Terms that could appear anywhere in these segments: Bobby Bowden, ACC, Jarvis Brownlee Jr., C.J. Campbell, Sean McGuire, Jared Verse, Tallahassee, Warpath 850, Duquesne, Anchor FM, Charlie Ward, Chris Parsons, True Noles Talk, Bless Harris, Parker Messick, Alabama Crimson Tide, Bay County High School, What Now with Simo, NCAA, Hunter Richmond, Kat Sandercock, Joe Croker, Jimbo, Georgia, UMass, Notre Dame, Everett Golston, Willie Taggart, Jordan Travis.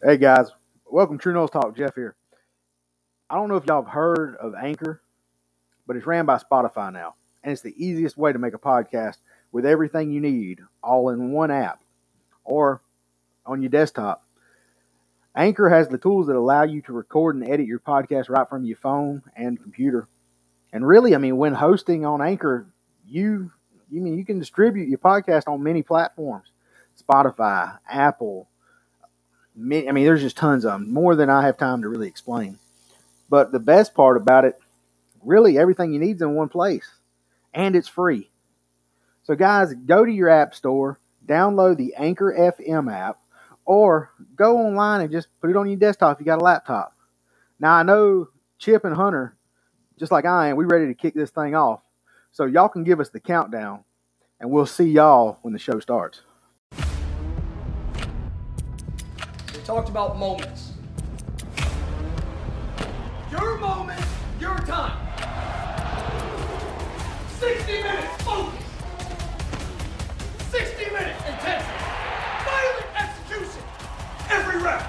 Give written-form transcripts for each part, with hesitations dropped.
Hey guys, welcome to True Noles Talk. Jeff here. I don't know if y'all have heard of Anchor, but it's ran by Spotify now, and it's the easiest way to make a podcast with everything you need all in one app or on your desktop. Anchor has the tools that allow you to record and edit your podcast right from your phone and computer. And really, I mean, when hosting on Anchor, you can distribute your podcast on many platforms, Spotify, Apple. I mean, there's just tons of them, more than I have time to really explain. But the best part about it, really everything you need is in one place, and it's free. So guys, go to your app store, download the Anchor FM app, or go online and just put it on your desktop if you got a laptop. Now, I know Chip and Hunter, just like I am, we're ready to kick this thing off. So y'all can give us the countdown, and we'll see y'all when the show starts. Talked about moments. Your moment, your time. 60 minutes focus. 60 minutes intensity. Violent execution. Every rep.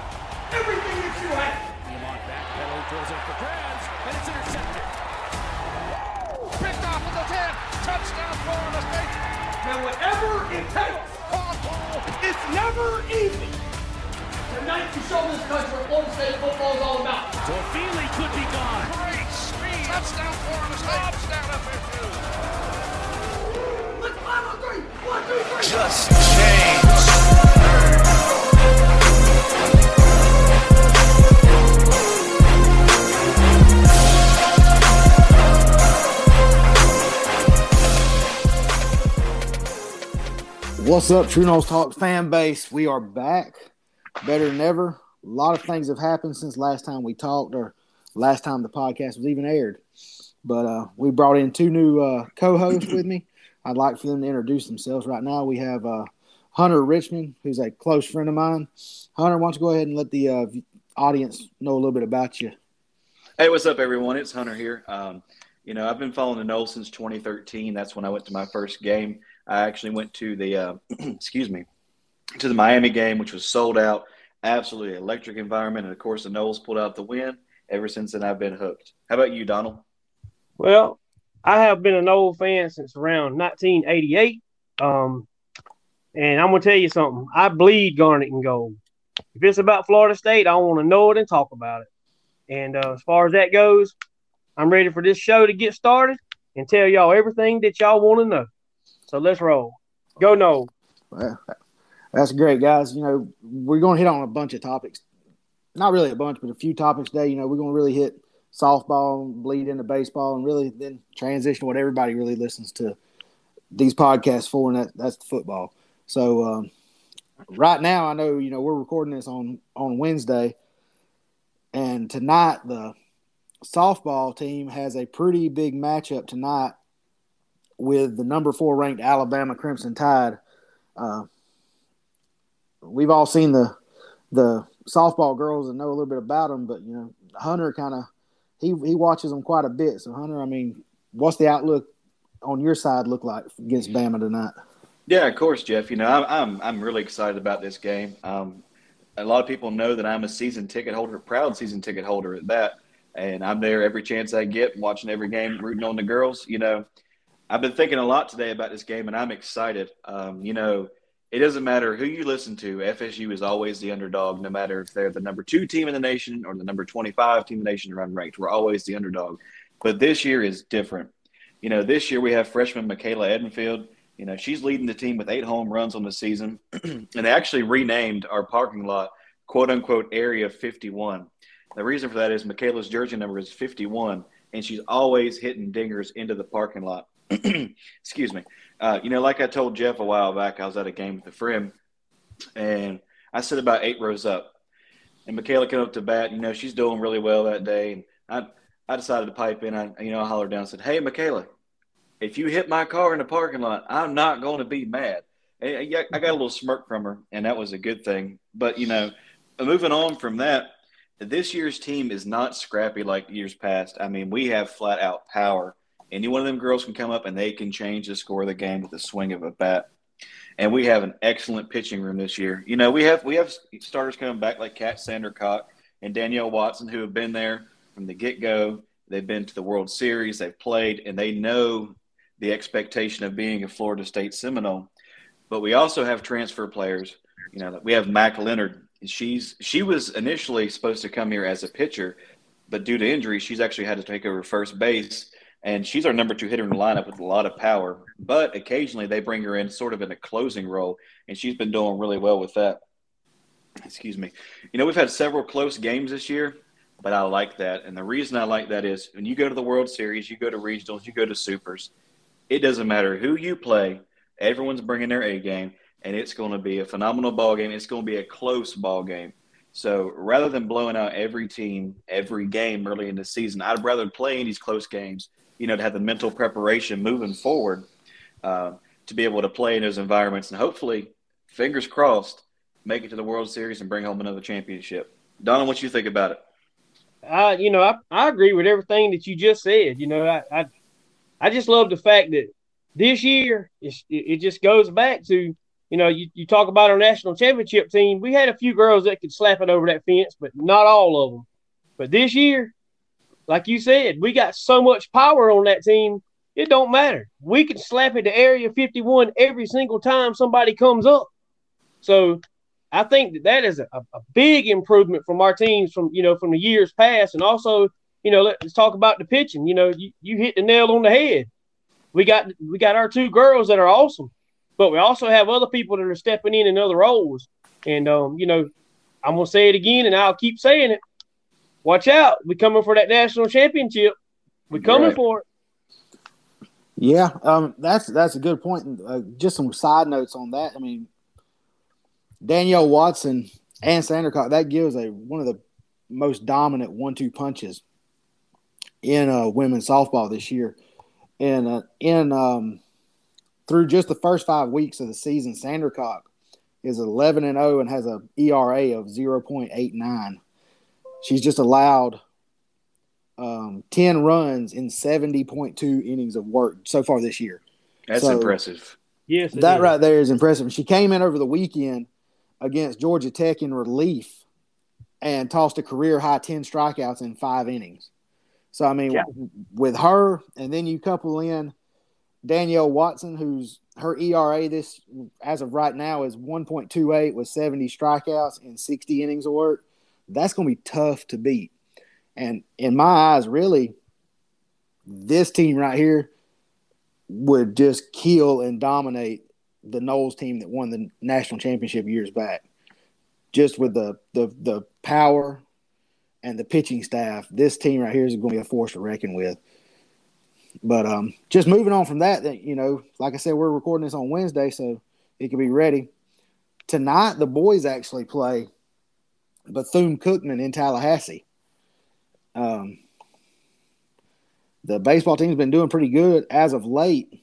Everything that you have. Lamont back pedal, throws it for grabs, and it's intercepted. Picked off at the 10. Touchdown throw on the stage. Now whatever it takes, it's never easy. Tonight you show this country what Florida State football is all about. Feely could be gone. Great speed. Touchdown Florida State. Touchdown FSU. Let's 5 on 3. 1, 2, 3. Just change. What's up, True Noles Talk fan base? We are back. Better than ever. A lot of things have happened since last time we talked or last time the podcast was even aired. But we brought in two new co-hosts with me. I'd like for them to introduce themselves right now. We have Hunter Richmond, who's a close friend of mine. Hunter, why don't you go ahead and let the audience know a little bit about you. Hey, what's up, everyone? It's Hunter here. I've been following the Noles since 2013. That's when I went to my first game. I actually went to the to the Miami game, which was sold out, absolutely electric environment. And, of course, the Noles pulled out the win. Ever since then, I've been hooked. How about you, Donald? Well, I have been a Noles fan since around 1988. And I'm going to tell you something. I bleed garnet and gold. If it's about Florida State, I want to know it and talk about it. And as far as that goes, I'm ready for this show to get started and tell y'all everything that y'all want to know. So let's roll. Go Noles. Well, that's great, guys. You know, we're going to hit on a bunch of topics. Not really a bunch, but a few topics today. You know, we're going to really hit softball, bleed into baseball, and really then transition what everybody really listens to these podcasts for, and that's football. So, right now, I know, you know, we're recording this on Wednesday, and tonight the softball team has a pretty big matchup tonight with the number 4 ranked Alabama Crimson Tide. We've all seen the softball girls and know a little bit about them, but, you know, Hunter kind of – he watches them quite a bit. So, Hunter, I mean, what's the outlook on your side look like against Bama tonight? Yeah, of course, Jeff. You know, I'm really excited about this game. A lot of people know that I'm a season ticket holder, proud season ticket holder at that, and I'm there every chance I get, watching every game, rooting on the girls. You know, I've been thinking a lot today about this game, and I'm excited. You know, it doesn't matter who you listen to. FSU is always the underdog, no matter if they're the number 2 team in the nation or the number 25 team in the nation unranked. We're always the underdog. But this year is different. You know, this year we have freshman Michaela Edenfield. You know, she's leading the team with 8 home runs on the season. And they actually renamed our parking lot, quote-unquote, Area 51. The reason for that is Michaela's jersey number is 51, and she's always hitting dingers into the parking lot. Excuse me. You know, like I told Jeff a while back, I was at a game with a friend, and I sit about 8 rows up. And Michaela came up to bat. You know, she's doing really well that day. And I decided to pipe in. I hollered down and said, "Hey, Michaela, if you hit my car in the parking lot, I'm not going to be mad." And I got a little smirk from her, and that was a good thing. But, you know, moving on from that, this year's team is not scrappy like years past. I mean, we have flat-out power. Any one of them girls can come up, and they can change the score of the game with the swing of a bat. And we have an excellent pitching room this year. You know, we have starters coming back like Kat Sandercock and Danielle Watson, who have been there from the get-go. They've been to the World Series, they've played, and they know the expectation of being a Florida State Seminole. But we also have transfer players. You know, we have Mac Leonard. She was initially supposed to come here as a pitcher, but due to injury, she's actually had to take over first base, and she's our number 2 hitter in the lineup with a lot of power. But occasionally they bring her in sort of in a closing role, and she's been doing really well with that. Excuse me. You know, we've had several close games this year, but I like that. And the reason I like that is when you go to the World Series, you go to regionals, you go to supers, it doesn't matter who you play, everyone's bringing their A game. And it's going to be a phenomenal ball game. It's going to be a close ball game. So rather than blowing out every team, every game early in the season, I'd rather play in these close games, you know, to have the mental preparation moving forward to be able to play in those environments and hopefully, fingers crossed, make it to the World Series and bring home another championship. Donna, what you think about it? You know, I agree with everything that you just said. You know, I just love the fact that this year it just goes back to, you know, you talk about our national championship team. We had a few girls that could slap it over that fence, but not all of them. But this year, like you said, we got so much power on that team, it don't matter. We can slap it to Area 51 every single time somebody comes up. So I think that is a big improvement from our teams from the years past. And also, you know, let's talk about the pitching. You know, you hit the nail on the head. We got our 2 girls that are awesome. But we also have other people that are stepping in other roles. And, you know, I'm going to say it again, and I'll keep saying it. Watch out. We're coming for that national championship. We're coming for it. Yeah, that's a good point. Just some side notes on that. I mean, Danielle Watson and Sandercock, that gives one of the most dominant 1-2 punches in women's softball this year. And through just the first 5 weeks of the season, Sandercock is 11-0 and has an ERA of 0.89. She's just allowed 10 runs in 70.2 innings of work so far this year. That's impressive. Yes, that right there is impressive. She came in over the weekend against Georgia Tech in relief and tossed a career-high 10 strikeouts in 5 innings. So, I mean, with her, and then you couple in Danielle Watson, who's her ERA as of right now is 1.28 with 70 strikeouts and 60 innings of work. That's going to be tough to beat. And in my eyes, really, this team right here would just kill and dominate the Noles team that won the national championship years back. Just with the power and the pitching staff, this team right here is going to be a force to reckon with. But just moving on from that, you know, like I said, we're recording this on Wednesday, so it can be ready. Tonight, the boys actually play Bethune-Cookman in Tallahassee. The baseball team's been doing pretty good as of late.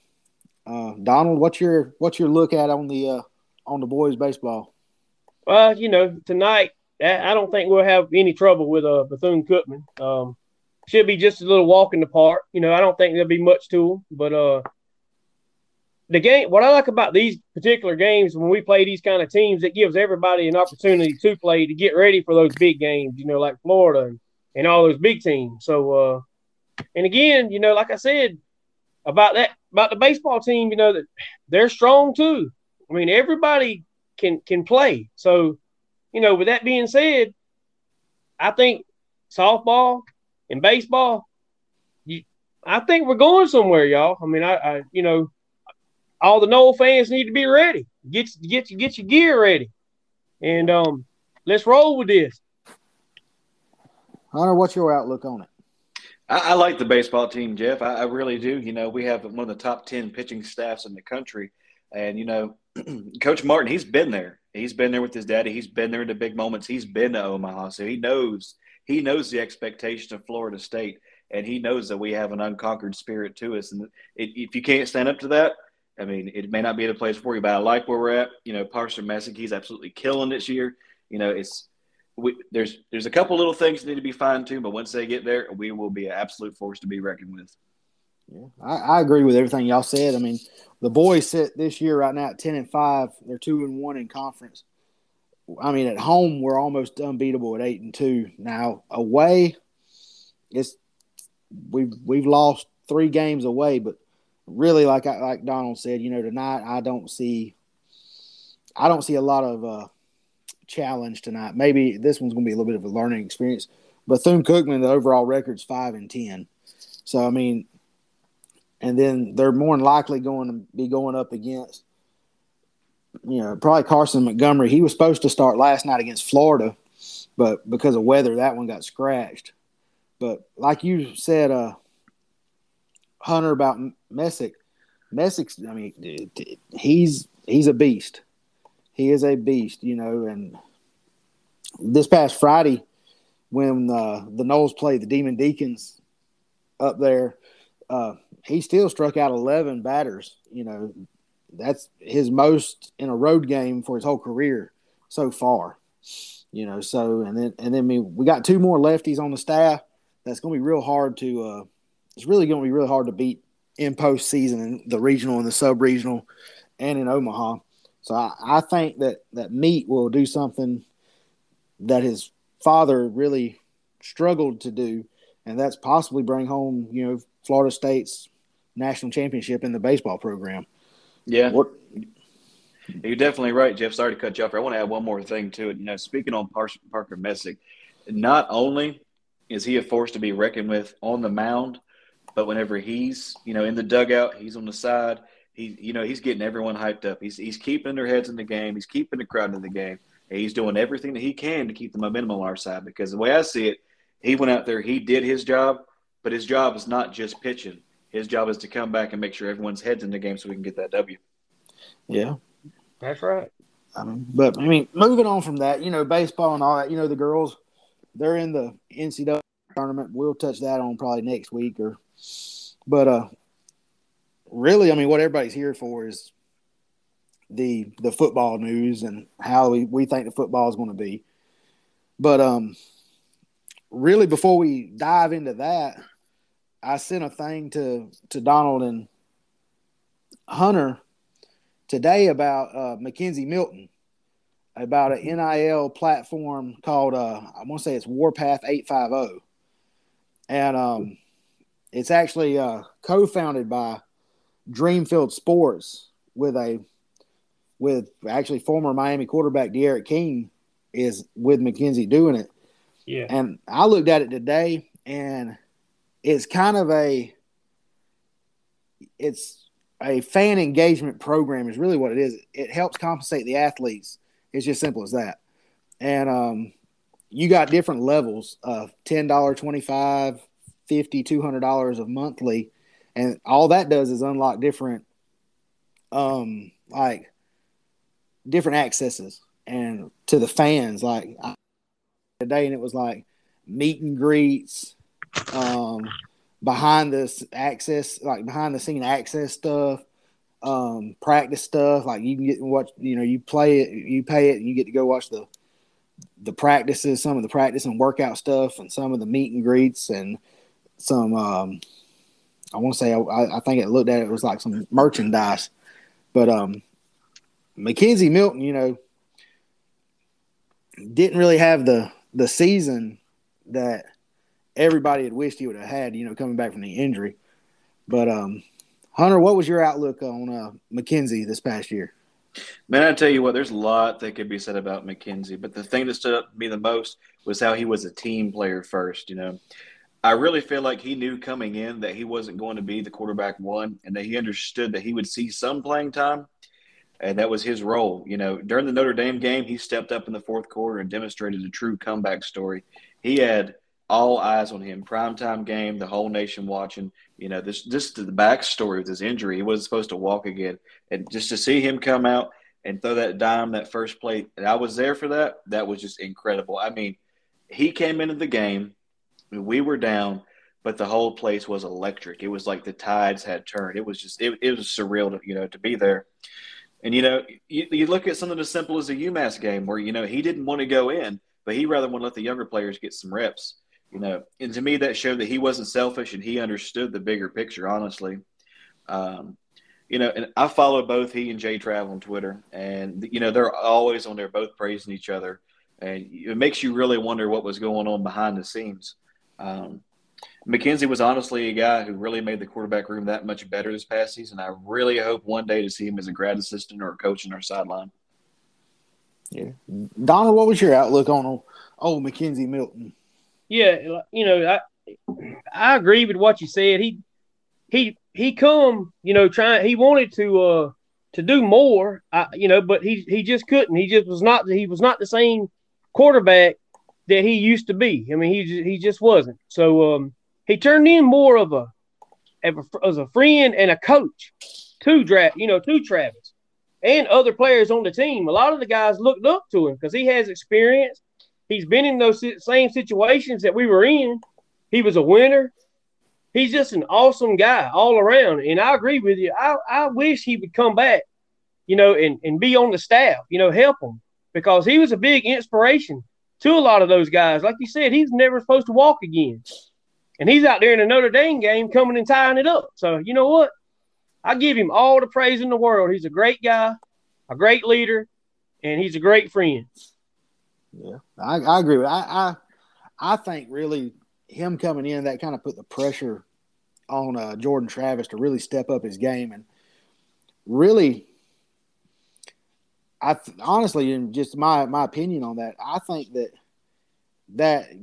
Donald, what's your look at on the boys' baseball? Well, you know, tonight I don't think we'll have any trouble with Bethune-Cookman. Should be just a little walk in the park. You know, I don't think there'll be much to them. But the game, what I like about these particular games, when we play these kind of teams, it gives everybody an opportunity to play to get ready for those big games, you know, like Florida and all those big teams. So, and again, you know, like I said about the baseball team, you know, that they're strong too. I mean, everybody can play. So, you know, with that being said, I think softball, in baseball, I think we're going somewhere, y'all. I mean, I you know, all the Noles fans need to be ready. Get your gear ready, and let's roll with this. Hunter, what's your outlook on it? I like the baseball team, Jeff. I really do. You know, we have one of the top 10 pitching staffs in the country, and you know, Coach Martin, he's been there. He's been there with his daddy. He's been there in the big moments. He's been to Omaha, so he knows. He knows the expectation of Florida State, and he knows that we have an unconquered spirit to us. And if you can't stand up to that, I mean, it may not be the place for you, but I like where we're at. You know, Parson Messick, he's absolutely killing this year. You know, there's a couple little things that need to be fine-tuned, but once they get there, we will be an absolute force to be reckoned with. Yeah, I agree with everything y'all said. I mean, the boys sit this year right now at 10-5. They're 2-1 in conference. I mean, at home we're almost unbeatable at 8-2. Now away, it's we've lost 3 games away, but really, like Donald said, you know, tonight I don't see a lot of challenge tonight. Maybe this one's going to be a little bit of a learning experience. Bethune-Cookman, the overall record's 5-10. So I mean, and then they're more than likely going to be going up against, you know, probably Carson Montgomery. He was supposed to start last night against Florida, but because of weather, that one got scratched. But like you said, Hunter, about Messick. Messick's, I mean, he's a beast. He is a beast, you know. And this past Friday, when the Noles played the Demon Deacons up there, he still struck out 11 batters. You know, that's his most in a road game for his whole career so far. You know, so and then we got 2 more lefties on the staff. That's going to be real hard to. It's really going to be really hard to beat in postseason in the regional and the sub-regional, and in Omaha. So I think that Meat will do something that his father really struggled to do, and that's possibly bring home, you know, Florida State's national championship in the baseball program. Yeah. You're definitely right, Jeff. Sorry to cut you off. I want to add one more thing to it. You know, speaking on Parker Messick, not only is he a force to be reckoned with on the mound, but whenever he's, you know, in the dugout, he's on the side. He, you know, he's getting everyone hyped up. He's keeping their heads in the game. He's keeping the crowd in the game. And he's doing everything that he can to keep the momentum on our side. Because the way I see it, he went out there, he did his job, but his job is not just pitching. His job is to come back and make sure everyone's heads in the game so we can get that W. Yeah, that's right. But I mean, moving on from that, you know, baseball and all that. You know, the girls, they're in the NCAA tournament. We'll touch that on probably next week, really, I mean, what everybody's here for is the football news and how we think the football is going to be. But really, before we dive into that, I sent a thing to Donald and Hunter today about McKenzie Milton, about an NIL platform called, I want to say it's Warpath 850. And it's actually co-founded by Dreamfield Sports with actually former Miami quarterback De'Aaron King is with McKenzie doing it. Yeah. And I looked at it today, and it's kind of a fan engagement program is really what it is. It helps compensate the athletes. It's just simple as that. And you got different levels of $10, $25, $50, $200 of monthly. And all that does is unlock different, different accesses and to the fans. Like today, and it was like meet and greets, behind the scene access stuff, practice stuff. Like you can get and watch, you know, you play it, you pay it, and you get to go watch the practices, some of the practice and workout stuff, and some of the meet and greets, and some. I want to say I think it looked at it was like some merchandise, but McKenzie Milton, you know, didn't really have the season that everybody had wished he would have had, you know, coming back from the injury. But Hunter, what was your outlook on McKenzie this past year? Man, I tell you what, there's a lot that could be said about McKenzie, but the thing that stood out to me the most was how he was a team player first, you know. I really feel like he knew coming in that he wasn't going to be the quarterback one, and that he understood that he would see some playing time, and that was his role. You know, during the Notre Dame game, he stepped up in the fourth quarter and demonstrated a true comeback story. He had all eyes on him, primetime game, the whole nation watching. You know, this just the backstory of this injury. He wasn't supposed to walk again, and just to see him come out and throw that dime, that first play, and I was there for that. That was just incredible. I mean, he came into the game. We were down, but the whole place was electric. It was like the tides had turned. It was just it was surreal, to, you know, to be there. And, you know, you look at something as simple as the UMass game where, you know, he didn't want to go in, but he rather wanted to let the younger players get some reps. you know, and to me, that showed that he wasn't selfish and he understood the bigger picture, honestly. You know, and I follow both he and Jay Travel on Twitter, and, you know, they're always on there both praising each other. And it makes you really wonder what was going on behind the scenes. McKenzie was honestly a guy who really made the quarterback room that much better this past season. I really hope one day to see him as a grad assistant or a coach in our sideline. Yeah. Donna, what was your outlook on old McKenzie Milton? Yeah, you know, I agree with what you said. He come, you know, trying. He wanted to do more, you know, but he just couldn't. He just was not. He was not the same quarterback that he used to be. I mean, he just wasn't. So he turned in more of a friend and a coach to Travis and other players on the team. A lot of the guys looked up to him because he has experience. He's been in those same situations that we were in. He was a winner. He's just an awesome guy all around. And I agree with you. I wish he would come back, you know, and be on the staff, you know, help him, because he was a big inspiration to a lot of those guys. Like you said, he's never supposed to walk again. And he's out there in the Notre Dame game coming and tying it up. So, you know what? I give him all the praise in the world. He's a great guy, a great leader, and he's a great friend. Yeah, I agree with it. I think really him coming in, that kind of put the pressure on Jordan Travis to really step up his game. And really, honestly, in just my opinion on that, I think that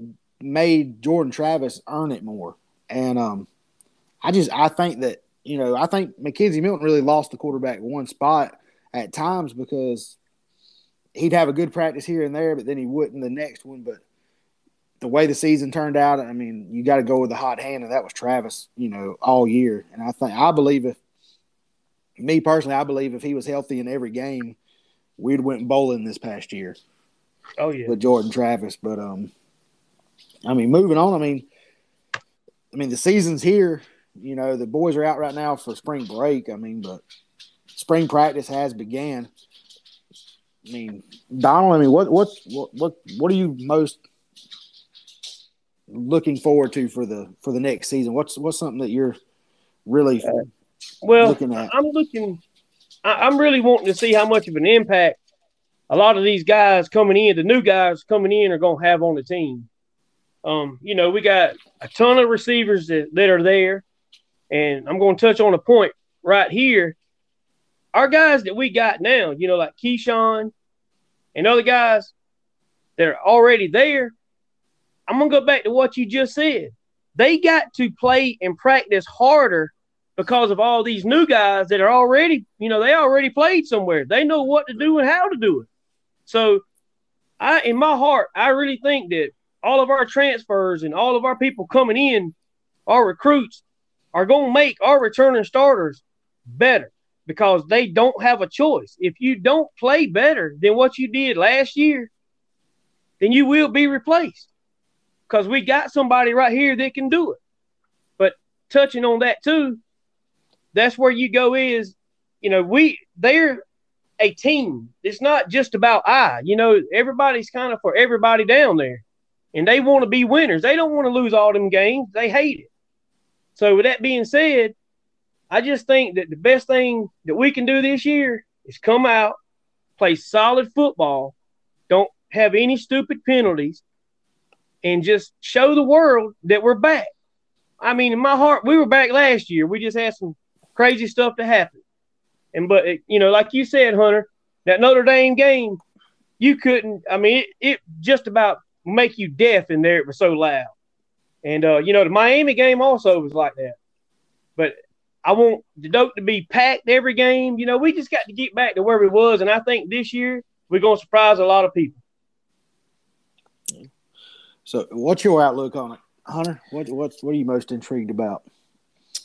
made Jordan Travis earn it more. And I think that, you know, I think McKenzie Milton really lost the quarterback one spot at times because he'd have a good practice here and there, but then he wouldn't the next one. But the way the season turned out, I mean, you got to go with the hot hand, and that was Travis, you know, all year. And I believe if he was healthy in every game, we'd went bowling this past year. Oh yeah, with Jordan Travis. But I mean, moving on. I mean, the season's here. You know, the boys are out right now for spring break. I mean, but spring practice has began. I mean, Donald, I mean, what are you most looking forward to for the next season? What's something that you're really looking at? I'm really wanting to see how much of an impact a lot of these guys coming in, the new guys coming in, are going to have on the team. You know, we got a ton of receivers that are there, and I'm going to touch on a point right here. Our guys that we got now, you know, like Keyshawn and other guys that are already there, I'm going to go back to what you just said. They got to play and practice harder because of all these new guys that are already, you know, they already played somewhere. They know what to do and how to do it. So in my heart, I really think that all of our transfers and all of our people coming in, our recruits, are going to make our returning starters better because they don't have a choice. If you don't play better than what you did last year, then you will be replaced because we got somebody right here that can do it. But touching on that too, that's where you go is, you know, they're a team. It's not just about you know, everybody's kind of for everybody down there. And they want to be winners. They don't want to lose all them games. They hate it. So with that being said, I just think that the best thing that we can do this year is come out, play solid football, don't have any stupid penalties, and just show the world that we're back. I mean, in my heart, we were back last year. We just had some crazy stuff to happen. But, you know, like you said, Hunter, that Notre Dame game, you couldn't – I mean, it just about – make you deaf in there. It was so loud. And, you know, the Miami game also was like that. But I want the Dope to be packed every game. You know, we just got to get back to where we was, and I think this year we're going to surprise a lot of people. So what's your outlook on it, Hunter? What are you most intrigued about?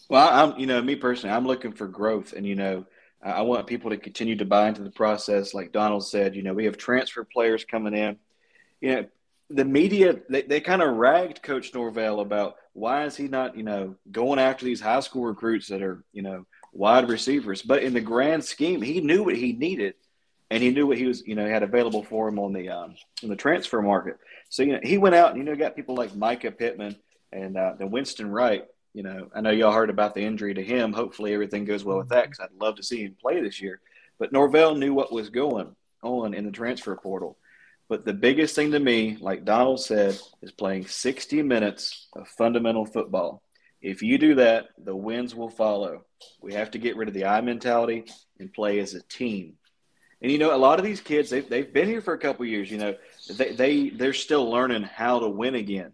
Well, I'm, you know, me personally, I'm looking for growth. And, you know, I want people to continue to buy into the process. Like Donald said, you know, we have transfer players coming in. You know, the media, they kind of ragged Coach Norvell about why is he not, you know, going after these high school recruits that are, you know, wide receivers. But in the grand scheme, he knew what he needed. and he knew what he was, you know, he had available for him on the in the transfer market. So, you know, he went out and, you know, got people like Micah Pittman and the Winston Wright. You know, I know y'all heard about the injury to him. Hopefully everything goes well with that, because I'd love to see him play this year. But Norvell knew what was going on in the transfer portal. But the biggest thing to me, like Donald said, is playing 60 minutes of fundamental football. If you do that, the wins will follow. We have to get rid of the I mentality and play as a team. And, you know, a lot of these kids, they've been here for a couple of years. You know, they're still learning how to win again.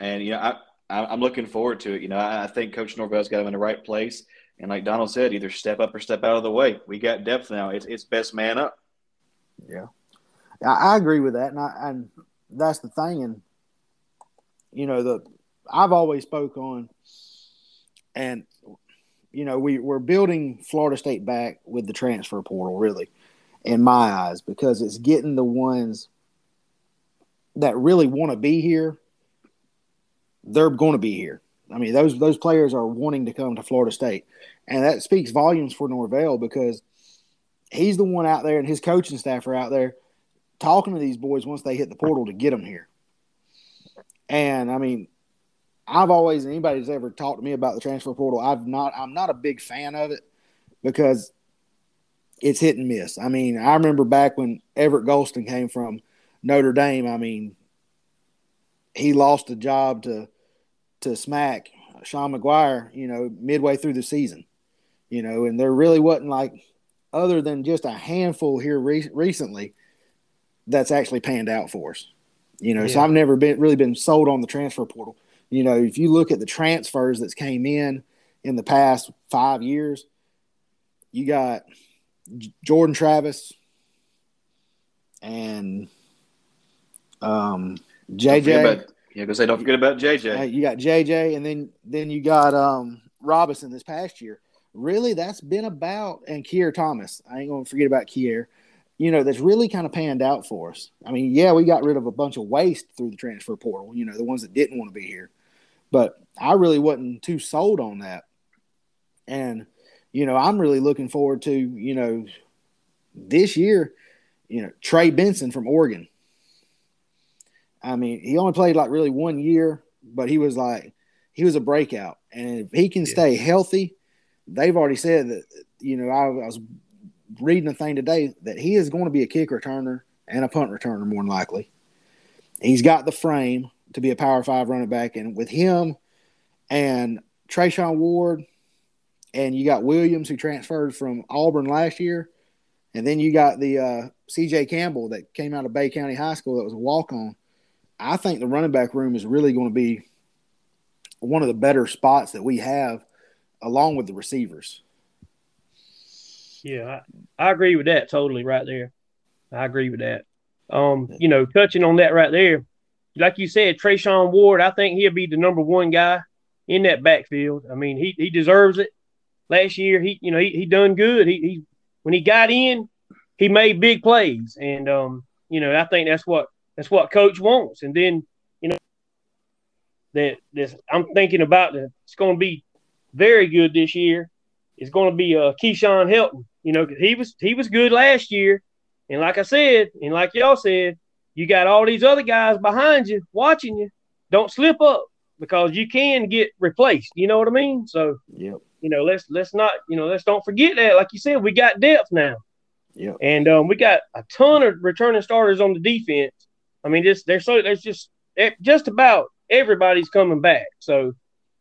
And, you know, I'm looking forward to it. You know, I think Coach Norvell's got him in the right place. And like Donald said, either step up or step out of the way. We got depth now. It's best man up. Yeah. I agree with that. And that's the thing. And, you know, I've always spoke on, and, you know, we're building Florida State back with the transfer portal, really, in my eyes, because it's getting the ones that really want to be here. They're going to be here. I mean, those players are wanting to come to Florida State. And that speaks volumes for Norvell, because he's the one out there, and his coaching staff are out there talking to these boys once they hit the portal to get them here. And, I mean, I've always – anybody that's ever talked to me about the transfer portal, I'm not a big fan of it, because it's hit and miss. I mean, I remember back when Everett Golston came from Notre Dame, I mean, he lost a job to Smack Sean McGuire, you know, midway through the season, you know, and there really wasn't, like, other than just a handful here recently, that's actually panned out for us, you know. Yeah. So I've never really been sold on the transfer portal. You know, if you look at the transfers that's came in the past 5 years, you got Jordan Travis and JJ. Don't forget about JJ. You got JJ, and then you got Robinson this past year. Really, that's been about, and Kier Thomas. I ain't going to forget about Kier. You know, that's really kind of panned out for us. I mean, yeah, we got rid of a bunch of waste through the transfer portal, you know, the ones that didn't want to be here. But I really wasn't too sold on that. And, you know, I'm really looking forward to, you know, this year, you know, Trey Benson from Oregon. I mean, he only played like really 1 year, but he was a breakout. And if he can stay healthy, they've already said that, you know, I was reading a thing today that he is going to be a kick returner and a punt returner more than likely. He's got the frame to be a power five running back. And with him and Treshawn Ward, and you got Williams, who transferred from Auburn last year, and then you got the C.J. Campbell that came out of Bay County High School that was a walk-on. I think the running back room is really going to be one of the better spots that we have, along with the receivers. Yeah, I agree with that totally right there. I agree with that. You know, touching on that right there, like you said, Treshawn Ward, I think he'll be the number one guy in that backfield. I mean, he deserves it. Last year, he done good. He when he got in, he made big plays, and you know, I think that's what coach wants. And then, you know, that I'm thinking about that it's going to be very good this year. It's going to be Keyshawn Helton. You know, he was good last year, and like I said, and like y'all said, you got all these other guys behind you watching you. Don't slip up, because you can get replaced. You know what I mean? So you know, let's don't forget that. Like you said, we got depth now. Yeah, and we got a ton of returning starters on the defense. I mean, there's just about everybody's coming back. So,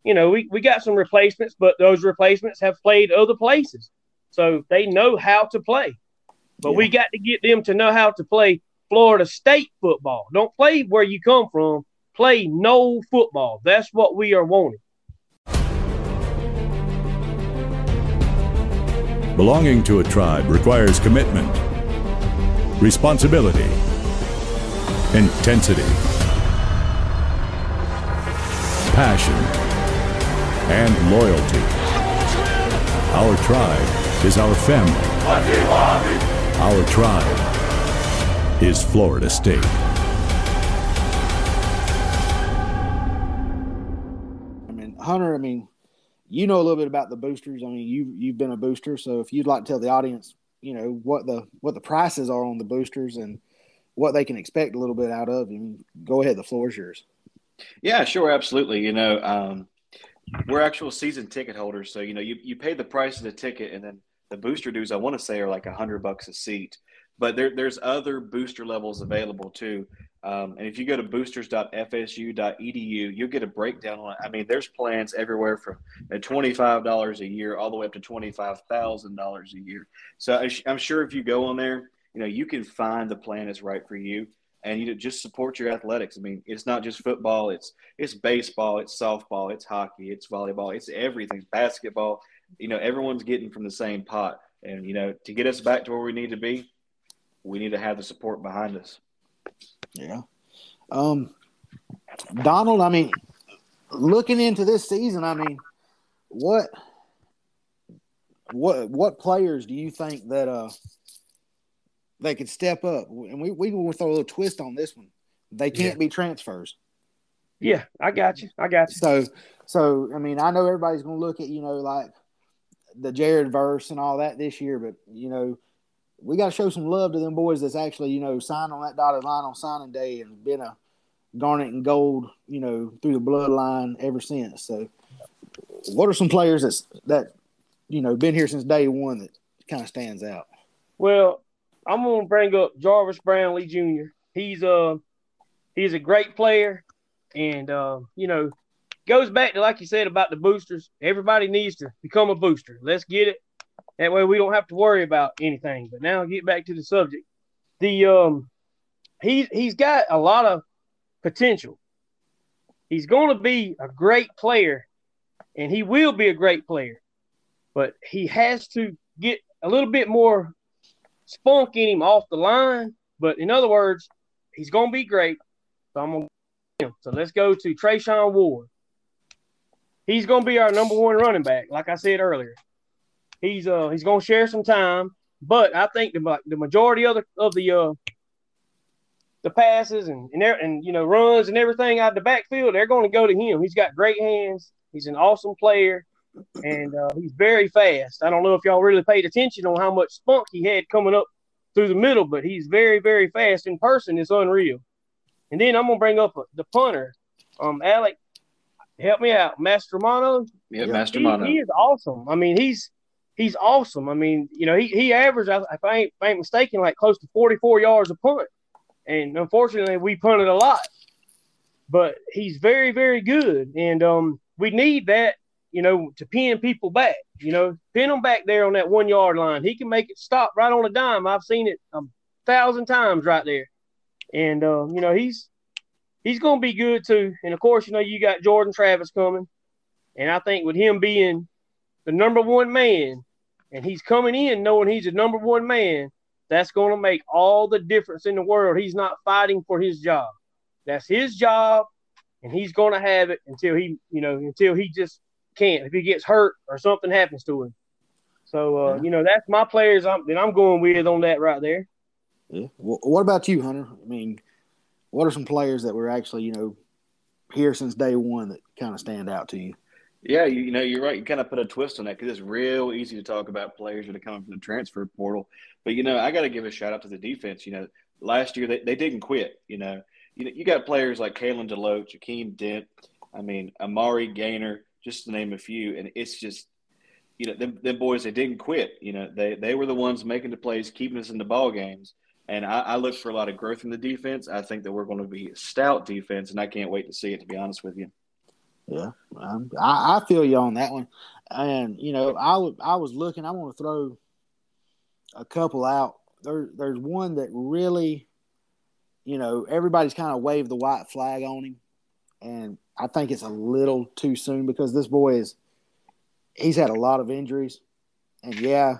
you know, we got some replacements, but those replacements have played other places. So they know how to play. But we got to get them to know how to play Florida State football. Don't play where you come from. Play Noles football. That's what we are wanting. Belonging to a tribe requires commitment, responsibility, intensity, passion, and loyalty. Our tribe is our family. Our tribe is Florida State. I mean, Hunter, you know a little bit about the boosters. I mean, you've been a booster, so if you'd like to tell the audience you know, what the prices are on the boosters and what they can expect a little bit out of him. Go ahead. The floor is yours. Yeah, sure. Absolutely. You know, we're actual season ticket holders. So, you know, you pay the price of the ticket, and then the booster dues, I want to say, are like $100 a seat, but there's other booster levels available too. And if you go to boosters.fsu.edu, you'll get a breakdown on it. I mean, there's plans everywhere from $25 a year all the way up to $25,000 a year. So I'm sure if you go on there, you know, you can find the plan that's right for you, and you just support your athletics. I mean, it's not just football. It's baseball, it's softball, it's hockey, it's volleyball, it's everything, basketball. You know, everyone's getting from the same pot. And, you know, to get us back to where we need to be, we need to have the support behind us. Yeah. Donald, I mean, looking into this season, I mean, what players do you think that they could step up? And we will throw a little twist on this one. They can't be transfers. Yeah, I got you. So, I mean, I know everybody's going to look at, you know, like the Jared Verse and all that this year, but, you know, we got to show some love to them boys that's actually, you know, signed on that dotted line on signing day and been a garnet and gold, you know, through the bloodline ever since. So what are some players that, you know, been here since day one that kind of stands out? Well, I'm going to bring up Jarvis Brownlee Jr. He's a great player and, you know, goes back to, like you said, about the boosters. Everybody needs to become a booster. Let's get it. That way we don't have to worry about anything. But now get back to the subject. The he's got a lot of potential. He's going to be a great player, and he will be a great player. But he has to get a little bit more spunk in him off the line. But in other words, he's going to be great. So I'm going to him. So let's go to Treshawn Ward. He's going to be our number one running back, like I said earlier. He's going to share some time, but I think the majority of the passes and you know, runs and everything out of the backfield, they're going to go to him. He's got great hands. He's an awesome player, and he's very fast. I don't know if y'all really paid attention on how much spunk he had coming up through the middle, but he's very, very fast in person. It's unreal. And then I'm going to bring up the punter, Alec. Help me out, Master Mono. Yeah, Master Mono. He is awesome. I mean, he's awesome. I mean, you know, he averaged, if I ain't mistaken, like close to 44 yards a punt. And unfortunately, we punted a lot. But he's very, very good. And we need that, you know, to pin people back. You know, pin them back there on that 1 yard line. He can make it stop right on a dime. I've seen it 1,000 times right there. And, you know, he's going to be good too. And, of course, you know, you got Jordan Travis coming. And I think with him being the number one man, and he's coming in knowing he's the number one man, that's going to make all the difference in the world. He's not fighting for his job. That's his job, and he's going to have it until he just can't, if he gets hurt or something happens to him. So, you know, that's my players that I'm going with on that right there. Yeah. Well, what about you, Hunter? I mean, what are some players that were actually, you know, here since day one that kind of stand out to you? Yeah, you know, you're right. You kind of put a twist on that because it's real easy to talk about players that are coming from the transfer portal. But, you know, I got to give a shout-out to the defense. You know, last year they didn't quit, you know. You got players like Kalen DeLoach, Akeem Dent, I mean, Amari Gaynor, just to name a few. And it's just, you know, them boys, they didn't quit. You know, they were the ones making the plays, keeping us in the ball games. And I look for a lot of growth in the defense. I think that we're going to be a stout defense, and I can't wait to see it, to be honest with you. Yeah, I feel you on that one. And, you know, I was looking. I want to throw a couple out. There's one that really, you know, everybody's kind of waved the white flag on him. And I think it's a little too soon because this boy he's had a lot of injuries. And, yeah,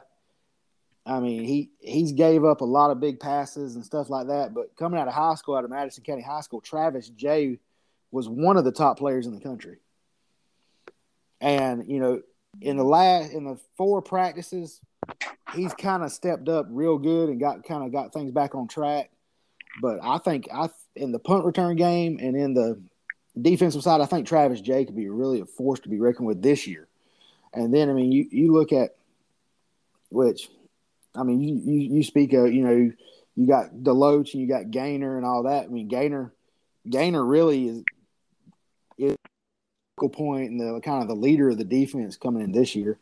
I mean, he's gave up a lot of big passes and stuff like that. But coming out of high school, out of Madison County High School, Travis J., was one of the top players in the country. And, you know, in the 4 practices, he's kind of stepped up real good and got things back on track. But I think in the punt return game and in the defensive side, I think Travis J could be really a force to be reckoned with this year. And then, I mean, you look at – which I mean, you speak of, you know, you got DeLoach and you got Gaynor and all that. I mean, Gaynor really is a point and the kind of the leader of the defense coming in this year.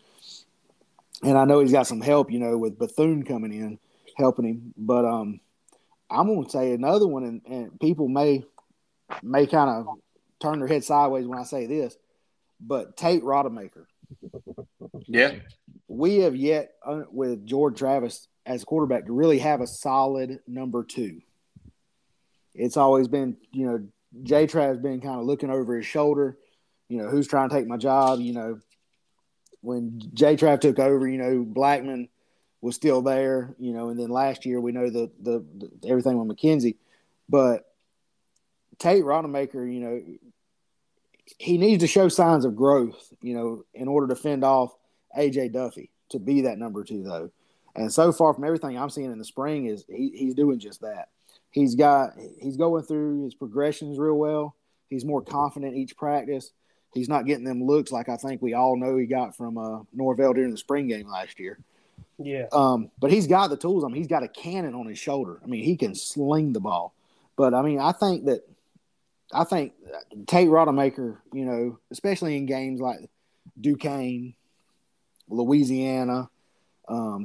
And I know he's got some help, you know, with Bethune coming in, helping him. But I'm going to say another one, and people may kind of turn their head sideways when I say this, but Tate Rodemaker. Yeah. We have yet, with Jordan Travis as quarterback, to really have a solid number two. It's always been, you know, J-Trav's been kind of looking over his shoulder, you know, who's trying to take my job, you know. When J-Trav took over, you know, Blackman was still there, you know, and then last year we know the everything with McKenzie. But Tate Rodemaker, you know, he needs to show signs of growth, you know, in order to fend off A.J. Duffy to be that number two, though. And so far from everything I'm seeing in the spring is he's doing just that. He's going through his progressions real well. He's more confident each practice. He's not getting them looks like I think we all know he got from Norvell during the spring game last year. Yeah. But he's got the tools. I mean, he's got a cannon on his shoulder. I mean, he can sling the ball. But, I mean, I think Tate Rodemaker, you know, especially in games like Duquesne, Louisiana,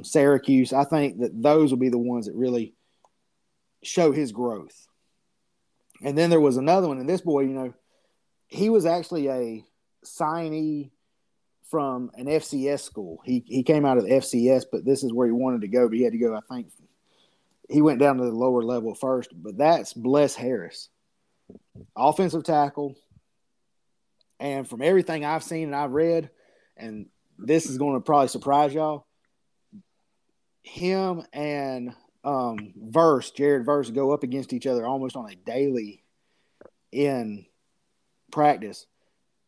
Syracuse, I think that those will be the ones that really show his growth. And then there was another one, and this boy, you know, he was actually a signee from an FCS school. He came out of the FCS, but this is where he wanted to go, but he had to go, I think. He went down to the lower level first, but that's Bless Harris. Offensive tackle, and from everything I've seen and I've read, and this is going to probably surprise y'all, him and Jared Verse go up against each other almost on a daily in practice,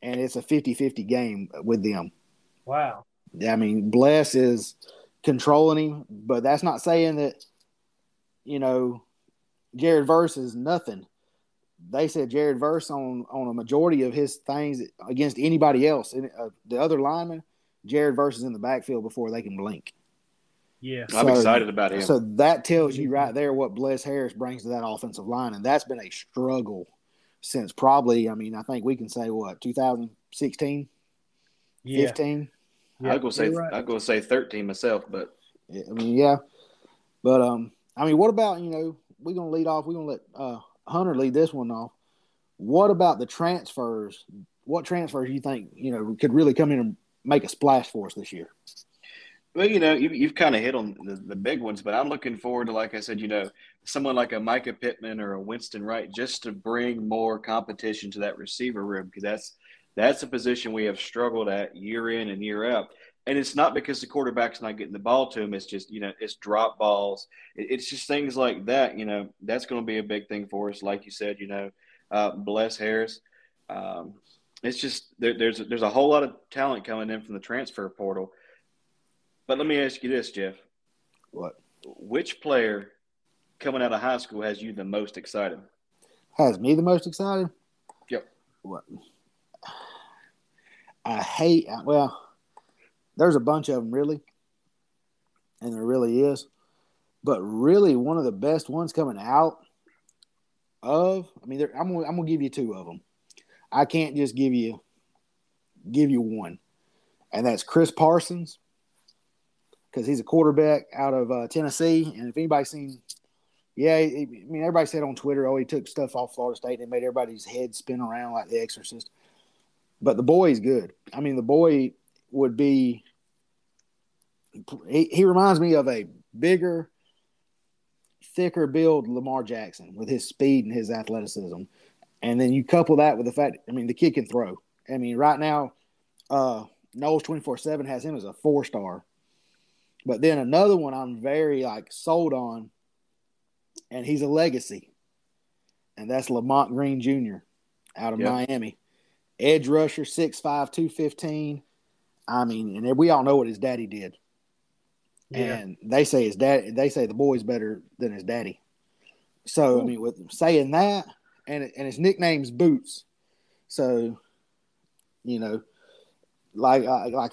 and it's a 50-50 game with them. Wow. I mean, Bless is controlling him, but that's not saying that, you know, Jared Verse is nothing. They said Jared Verse on a majority of his things against anybody else. And the other lineman, Jared Verse is in the backfield before they can blink. Yeah. So, I'm excited about him. So that tells you right there what Bless Harris brings to that offensive line. And that's been a struggle since probably, I mean, I think we can say what, 2016? Yeah. 15? Yeah, I'd go say 13 myself, but. Yeah, I mean, yeah. But, I mean, what about, you know, we're going to lead off. We're going to let Hunter lead this one off. What about the transfers? What transfers do you think, you know, could really come in and make a splash for us this year? Well, you know, you've kind of hit on the big ones, but I'm looking forward to, like I said, you know, someone like a Micah Pittman or a Winston Wright just to bring more competition to that receiver room, because that's a position we have struggled at year in and year out. And it's not because the quarterback's not getting the ball to him. It's just, you know, it's drop balls. It's just things like that, you know. That's going to be a big thing for us. Like you said, you know, Bless Harris. It's just there's a whole lot of talent coming in from the transfer portal. But let me ask you this, Jeff. What? Which player coming out of high school has you the most excited? Has me the most excited? Yep. What? Well, there's a bunch of them, really, and there really is. But really, one of the best ones coming out of – I mean, I'm going to give you two of them. I can't just give you one, and that's Chris Parsons, because he's a quarterback out of Tennessee. And if anybody's seen – everybody said on Twitter, oh, he took stuff off Florida State and it made everybody's head spin around like The Exorcist. But the boy's good. I mean, the boy – would be he reminds me of a bigger, thicker build Lamar Jackson with his speed and his athleticism. And then you couple that with the fact, I mean, the kid can throw. I mean, right now, Knowles 24/7 has him as a 4-star. But then another one I'm very, like, sold on, and he's a legacy, and that's Lamont Green Jr. out of Miami. Edge rusher, 6'5", 215. I mean, and we all know what his daddy did. Yeah. And they say the boy's better than his daddy. So, I mean, with saying that, and his nickname's Boots. So, you know, like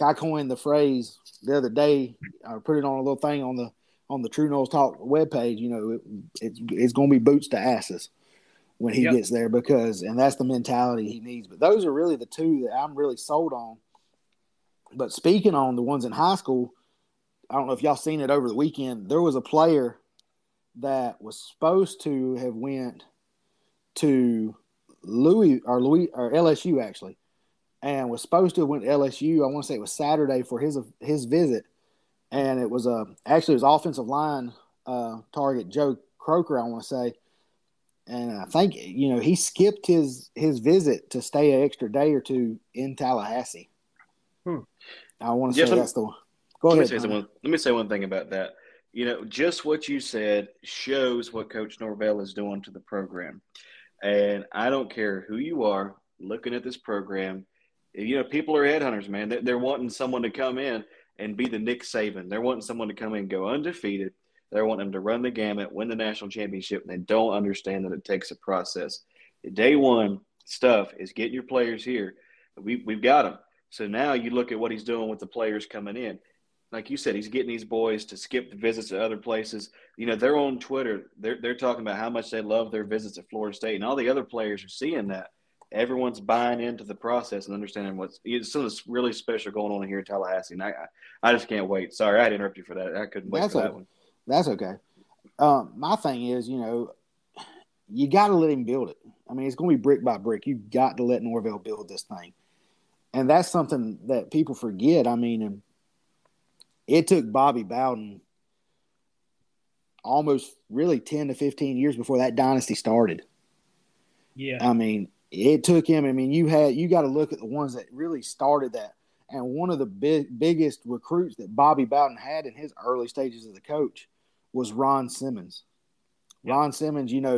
I coined the phrase the other day. I put it on a little thing on the on the True Noles Talk webpage, you know, it's going to be boots to asses when he gets there, because – and that's the mentality he needs. But those are really the two that I'm really sold on. But speaking on the ones in high school, I don't know if y'all seen it over the weekend. There was a player that was supposed to have went to LSU actually, and was supposed to have went to LSU. I want to say it was Saturday for his visit, and it was actually his offensive line target, Joe Croker, I want to say. And I think, you know, he skipped his visit to stay an extra day or two in Tallahassee. I want to say that's the one. Go ahead. Let me say one thing about that. You know, just what you said shows what Coach Norvell is doing to the program. And I don't care who you are looking at this program. You know, people are headhunters, man. They're wanting someone to come in and be the Nick Saban. They're wanting someone to come in and go undefeated. They're wanting them to run the gamut, win the national championship, and they don't understand that it takes a process. The day one stuff is getting your players here. We've got them. So now you look at what he's doing with the players coming in. Like you said, he's getting these boys to skip the visits to other places. You know, they're on Twitter. They're talking about how much they love their visits at Florida State, and all the other players are seeing that. Everyone's buying into the process and understanding some of this really special going on here in Tallahassee. And I just can't wait. Sorry, I had to interrupt you for that. I couldn't wait for that one. That's okay. My thing is, you know, you got to let him build it. I mean, it's going to be brick by brick. You've got to let Norvell build this thing. And that's something that people forget. I mean, and it took Bobby Bowden almost really 10 to 15 years before that dynasty started. Yeah. I mean, it took him. I mean, you got to look at the ones that really started that. And one of the biggest recruits that Bobby Bowden had in his early stages as a coach was Ron Simmons. Yeah. Ron Simmons, you know,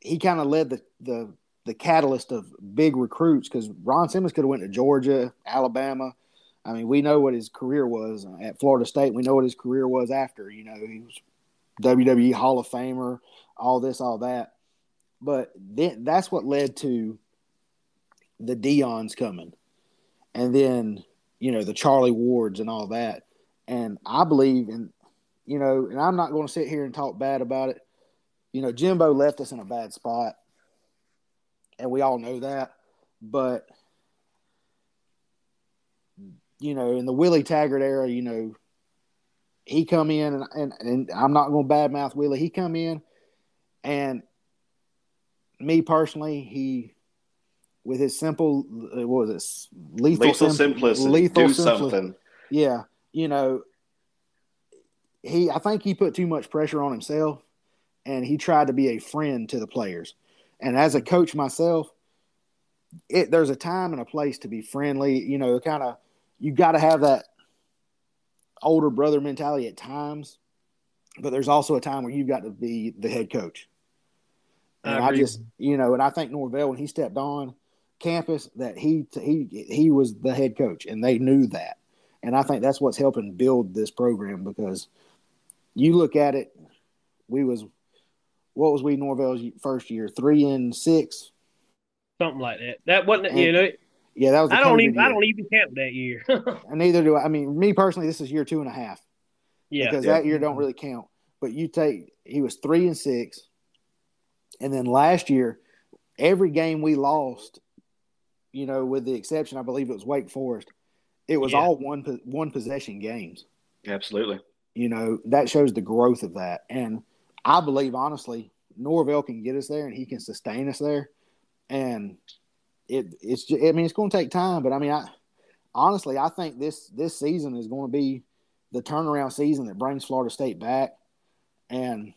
he kind of led the catalyst of big recruits, because Ron Simmons could have went to Georgia, Alabama. I mean, we know what his career was at Florida State. We know what his career was after. You know, he was WWE Hall of Famer, all this, all that. But that's what led to the Deons coming, and then, you know, the Charlie Wards and all that. And I believe in, you know, and I'm not going to sit here and talk bad about it. You know, Jimbo left us in a bad spot, and we all know that. But, you know, in the Willie Taggart era, you know, he come in, and I'm not going to badmouth Willie. He come in, and me personally, he with his simple, what was it? Lethal simplicity. Something. Yeah, you know, I think he put too much pressure on himself, and he tried to be a friend to the players. And as a coach myself, there's a time and a place to be friendly. You know, kind of, you got to have that older brother mentality at times, but there's also a time where you've got to be the head coach. And I just, you know, and I think Norvell, when he stepped on campus, that he was the head coach, and they knew that. And I think that's what's helping build this program, because you look at it, Norvell's first year, 3-6, something like that. That wasn't, and, you know. Yeah, that was. I don't even count that year. And neither do I. I mean, me personally, this is year 2.5. Yeah, because that year don't really count. But he was 3-6, and then last year, every game we lost, you know, with the exception, I believe it was Wake Forest, it was all one possession games. Absolutely. You know, that shows the growth of that, and I believe, honestly, Norvell can get us there, and he can sustain us there. And it's just, I mean, it's going to take time, but I mean, I think this season is going to be the turnaround season that brings Florida State back. And,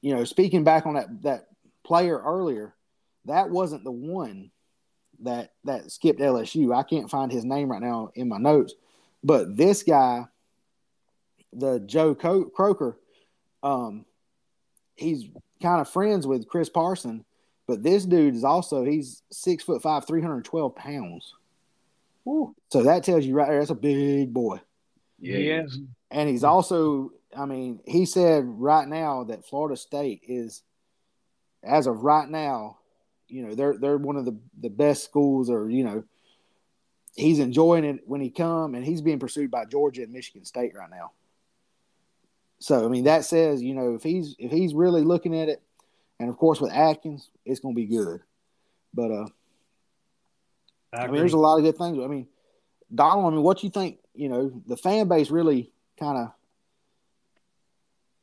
you know, speaking back on that player earlier, that wasn't the one that skipped LSU. I can't find his name right now in my notes, but this guy, the Joe Croker, he's kind of friends with Chris Parson, but this dude is also, he's 6'5", 312 pounds. Woo. So that tells you right there, that's a big boy. Yeah. And he's also, I mean, he said right now that Florida State is, as of right now, you know, they're one of the best schools, or, you know, he's enjoying it when he come, and he's being pursued by Georgia and Michigan State right now. So, I mean, that says, you know, if he's really looking at it, and of course with Atkins, it's going to be good. But, I mean, there's a lot of good things. I mean, Donald, what do you think, the fan base really kind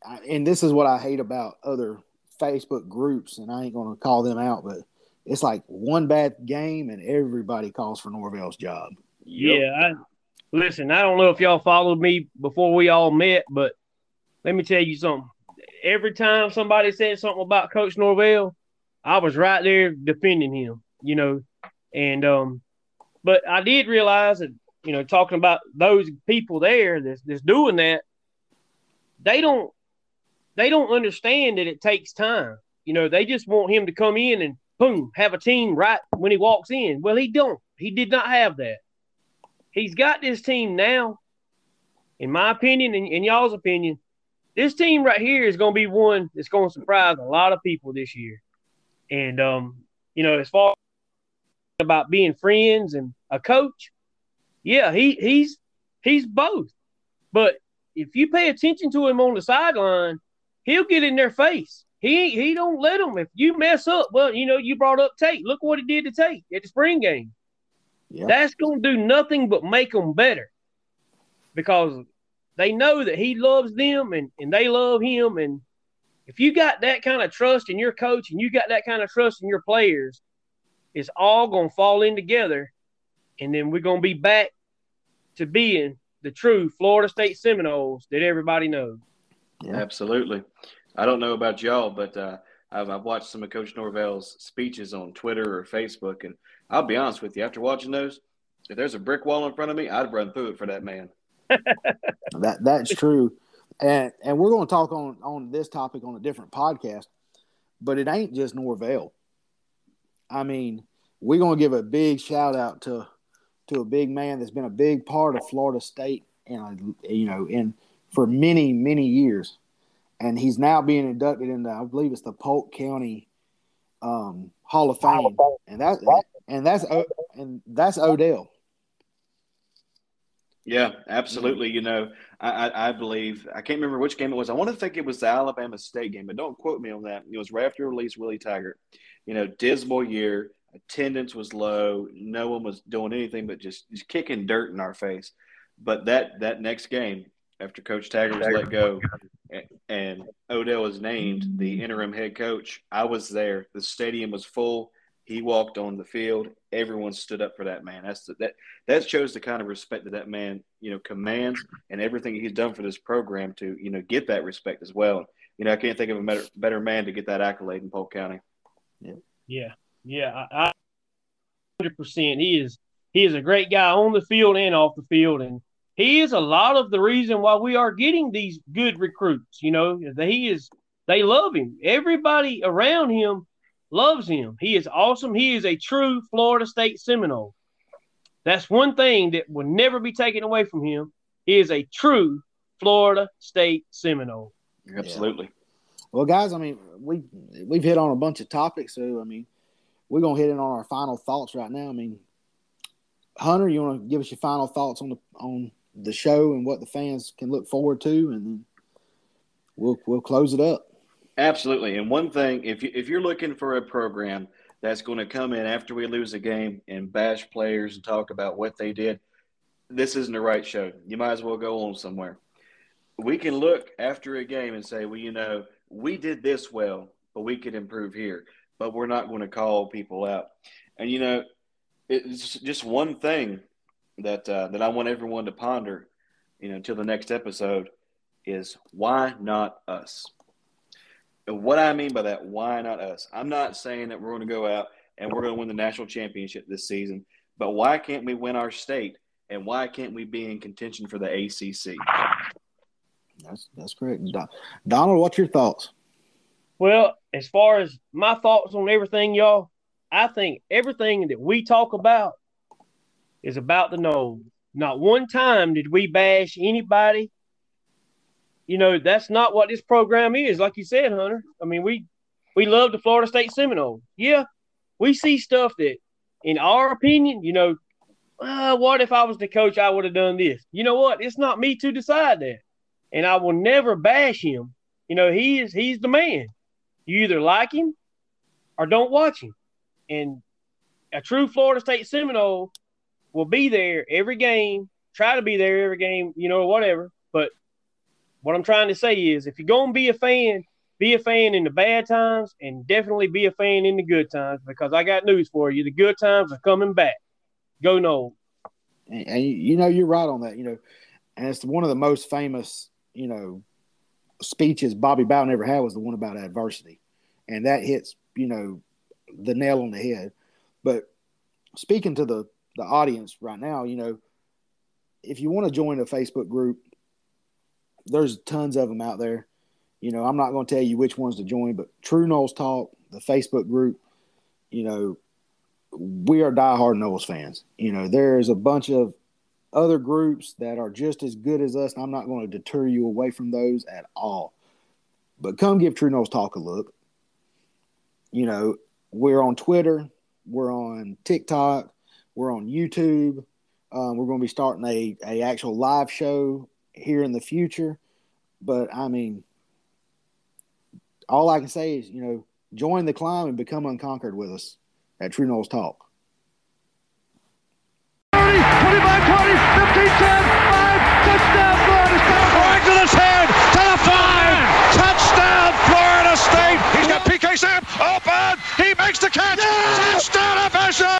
of – and this is what I hate about other Facebook groups, and I ain't going to call them out, but it's like one bad game and everybody calls for Norvell's job. Yep. Yeah. Listen, I don't know if y'all followed me before we all met, but let me tell you something. Every time somebody said something about Coach Norvell, I was right there defending him, And but I did realize that, talking about those people there that's doing that, they don't understand that it takes time. They just want him to come in and boom, have a team right when he walks in. Well, he did not have that. He's got this team now, in my opinion, and in y'all's opinion, this team right here is going to be one that's going to surprise a lot of people this year. And, as far about being friends and a coach, yeah, he's both. But if you pay attention to him on the sideline, he'll get in their face. He don't let them. If you mess up, well, you brought up Tate. Look what he did to Tate at the spring game. Yeah. That's going to do nothing but make them better because they know that he loves them and they love him. And if you got that kind of trust in your coach and you got that kind of trust in your players, it's all going to fall in together, and then we're going to be back to being the true Florida State Seminoles that everybody knows. Yeah. Absolutely. I don't know about y'all, but I've watched some of Coach Norvell's speeches on Twitter or Facebook, and I'll be honest with you, after watching those, if there's a brick wall in front of me, I'd run through it for that man. That's true. And we're going to talk on this topic on a different podcast, but it ain't just Norvell. I mean, we're going to give a big shout-out to a big man that's been a big part of Florida State and for many, many years. And he's now being inducted into, I believe it's the Polk County Hall of Fame. And that's Odell. Yeah, absolutely. I believe – I can't remember which game it was. I want to think it was the Alabama State game, but don't quote me on that. It was right after release Willie Taggart. Dismal year, attendance was low. No one was doing anything but just kicking dirt in our face. But that next game, after Coach Taggart was let go and Odell was named the interim head coach, I was there. The stadium was full. He walked on the field. Everyone stood up for that man. That shows the kind of respect that man, commands, and everything he's done for this program to, get that respect as well. I can't think of a better man to get that accolade in Polk County. Yeah. I 100%. He is a great guy on the field and off the field, and he is a lot of the reason why we are getting these good recruits. They love him. Everybody around him loves him. He is awesome. He is a true Florida State Seminole. That's one thing that will never be taken away from him. He is a true Florida State Seminole. Absolutely. Yeah. Well, guys, we've hit on a bunch of topics, so, we're going to hit in on our final thoughts right now. Hunter, you want to give us your final thoughts on the show and what the fans can look forward to, and then we'll close it up. Absolutely. And one thing, if you're looking for a program that's going to come in after we lose a game and bash players and talk about what they did, this isn't the right show. You might as well go on somewhere. We can look after a game and say, well, we did this well, but we could improve here. But we're not going to call people out. And, it's just one thing that I want everyone to ponder, until the next episode is why not us? And what I mean by that, why not us? I'm not saying that we're going to go out and we're going to win the national championship this season, but why can't we win our state? And why can't we be in contention for the ACC? That's correct. Donald, what's your thoughts? Well, as far as my thoughts on everything, y'all, I think everything that we talk about is about the Noles. Not one time did we bash anybody. That's not what this program is. Like you said, Hunter, we love the Florida State Seminole. Yeah, we see stuff that, in our opinion, what if I was the coach, I would have done this. You know what? It's not me to decide that. and I will never bash him. You know, he's the man. You either like him or don't watch him. And a true Florida State Seminole will be there every game, try to be there every game, you know, whatever. But what I'm trying to say is if you're going to be a fan in the bad times and definitely be a fan in the good times, because I got news for you. The good times are coming back. Go Noles. And you know, you're right on that, you know. And it's one of the most famous, you know, speeches Bobby Bowden ever had was the one about adversity. And that hits, you know, the nail on the head. But speaking to the audience right now, you know, if you want to join a Facebook group, there's tons of them out there. You know, I'm not going to tell you which ones to join, but True Noles Talk, the Facebook group, you know, we are diehard Noles fans. You know, there's a bunch of other groups that are just as good as us, and I'm not going to deter you away from those at all. But come give True Noles Talk a look. You know, we're on Twitter. We're on TikTok. We're on YouTube. We're going to be starting a actual live show here in the future. But, I mean, all I can say is, you know, join the climb and become unconquered with us at True Noles Talk.